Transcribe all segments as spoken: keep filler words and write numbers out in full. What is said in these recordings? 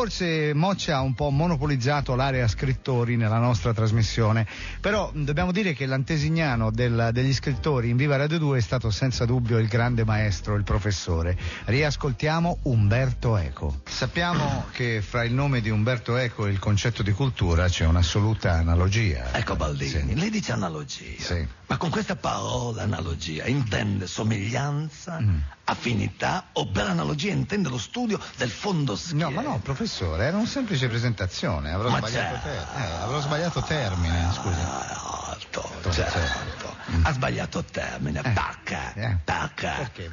forse Moccia ha un po' monopolizzato l'area scrittori nella nostra trasmissione, però dobbiamo dire che l'antesignano del, degli scrittori in Viva Radio due è stato senza dubbio il grande maestro, il professore. Riascoltiamo Umberto Eco. Sappiamo che fra il nome di Umberto Eco e il concetto di cultura c'è un'assoluta analogia. Ecco Baldini, sì. Lei dice analogia, sì. Ma con questa parola analogia intende somiglianza, mm. affinità, o per analogia intende lo studio del fondo schiena. No, ma no, professore, era una semplice presentazione, avrò, sbagliato, ter- eh, avrò sbagliato termine, ah, scusi. Certo, certo. certo. Mm. Ha sbagliato termine, eh. perché, eh. perché,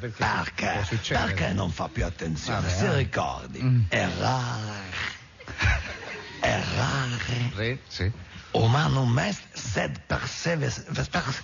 perché, perché, perché, perché non fa più attenzione, vabbè, si eh. ricordi, mm. errare, errare, Re, sì. Umanum est, sed perseves... Pers-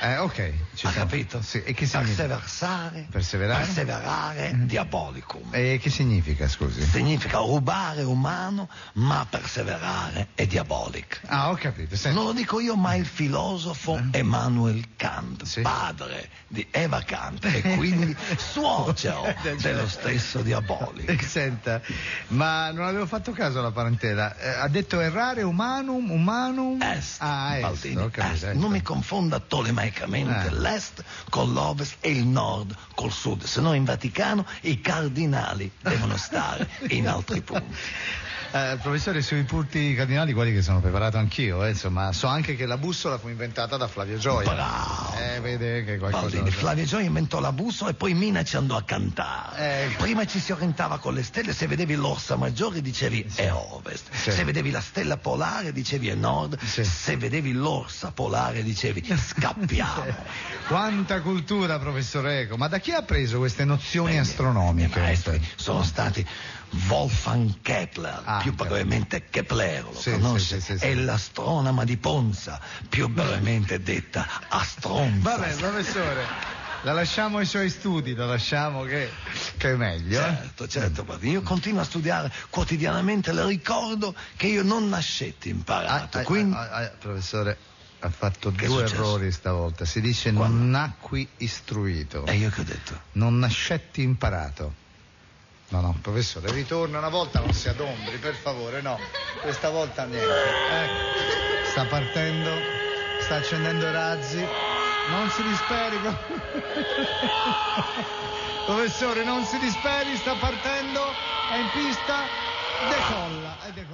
eh, ok, ci ha capito? Sì. E che significa? Perseversare, perseverare, perseverare mm. diabolicum. E che significa, scusi? Significa rubare umano, ma perseverare è diabolic. Ah, ho capito. Senti. Non lo dico io, ma il filosofo eh. Emmanuel Kant, sì. padre di Eva Kant e quindi suocero dello stesso diabolic. Senta, ma non avevo fatto caso alla parentela. Eh, ha detto errare umano. Umanum, umanum... Est, ah, est, Baldini, capito, est. Est. Non mi confonda tolemaicamente eh. l'est con l'ovest e il nord col sud, se no in Vaticano i cardinali devono stare in altri punti. Eh, professore, sui punti cardinali, quelli che sono preparato anch'io, eh, insomma, so anche che la bussola fu inventata da Flavio Gioia. Bravo! Eh, vede che qualcosa... Baldini, Flavio Gioia inventò la bussola e poi Mina ci andò a cantare. Eh. Prima ci si orientava con le stelle, se vedevi l'Orsa Maggiore dicevi sì. è ovest, sì. se vedevi la stella polare dicevi è nord, sì. se vedevi l'Orsa Polare dicevi scappiamo. Sì. Quanta cultura, professore Eco, ma da chi ha preso queste nozioni eh, astronomiche? I maestri sono stati Wolfgang Kepler, ah, più brevemente Kepler, lo sì, conosce, sì, sì, sì, è sì. l'astronoma di Ponza, più brevemente detta Astronza. Vabbè, professore, la lasciamo ai suoi studi, la lasciamo che, che è meglio. Certo, certo, mm. io continuo a studiare quotidianamente, le ricordo che io non nascetti imparato, ah, ah, quindi... Ah, ah, professore... Ha fatto che due errori stavolta. Si dice Quando? non nacqui istruito. E io che ho detto? Non nascetti imparato. No, no, professore, ritorna una volta, non si adombri, per favore, no. Questa volta niente. Ecco. Sta partendo, sta accendendo i razzi. Non si disperi. Professore, non si disperi, sta partendo, è in pista, decolla. È decolla.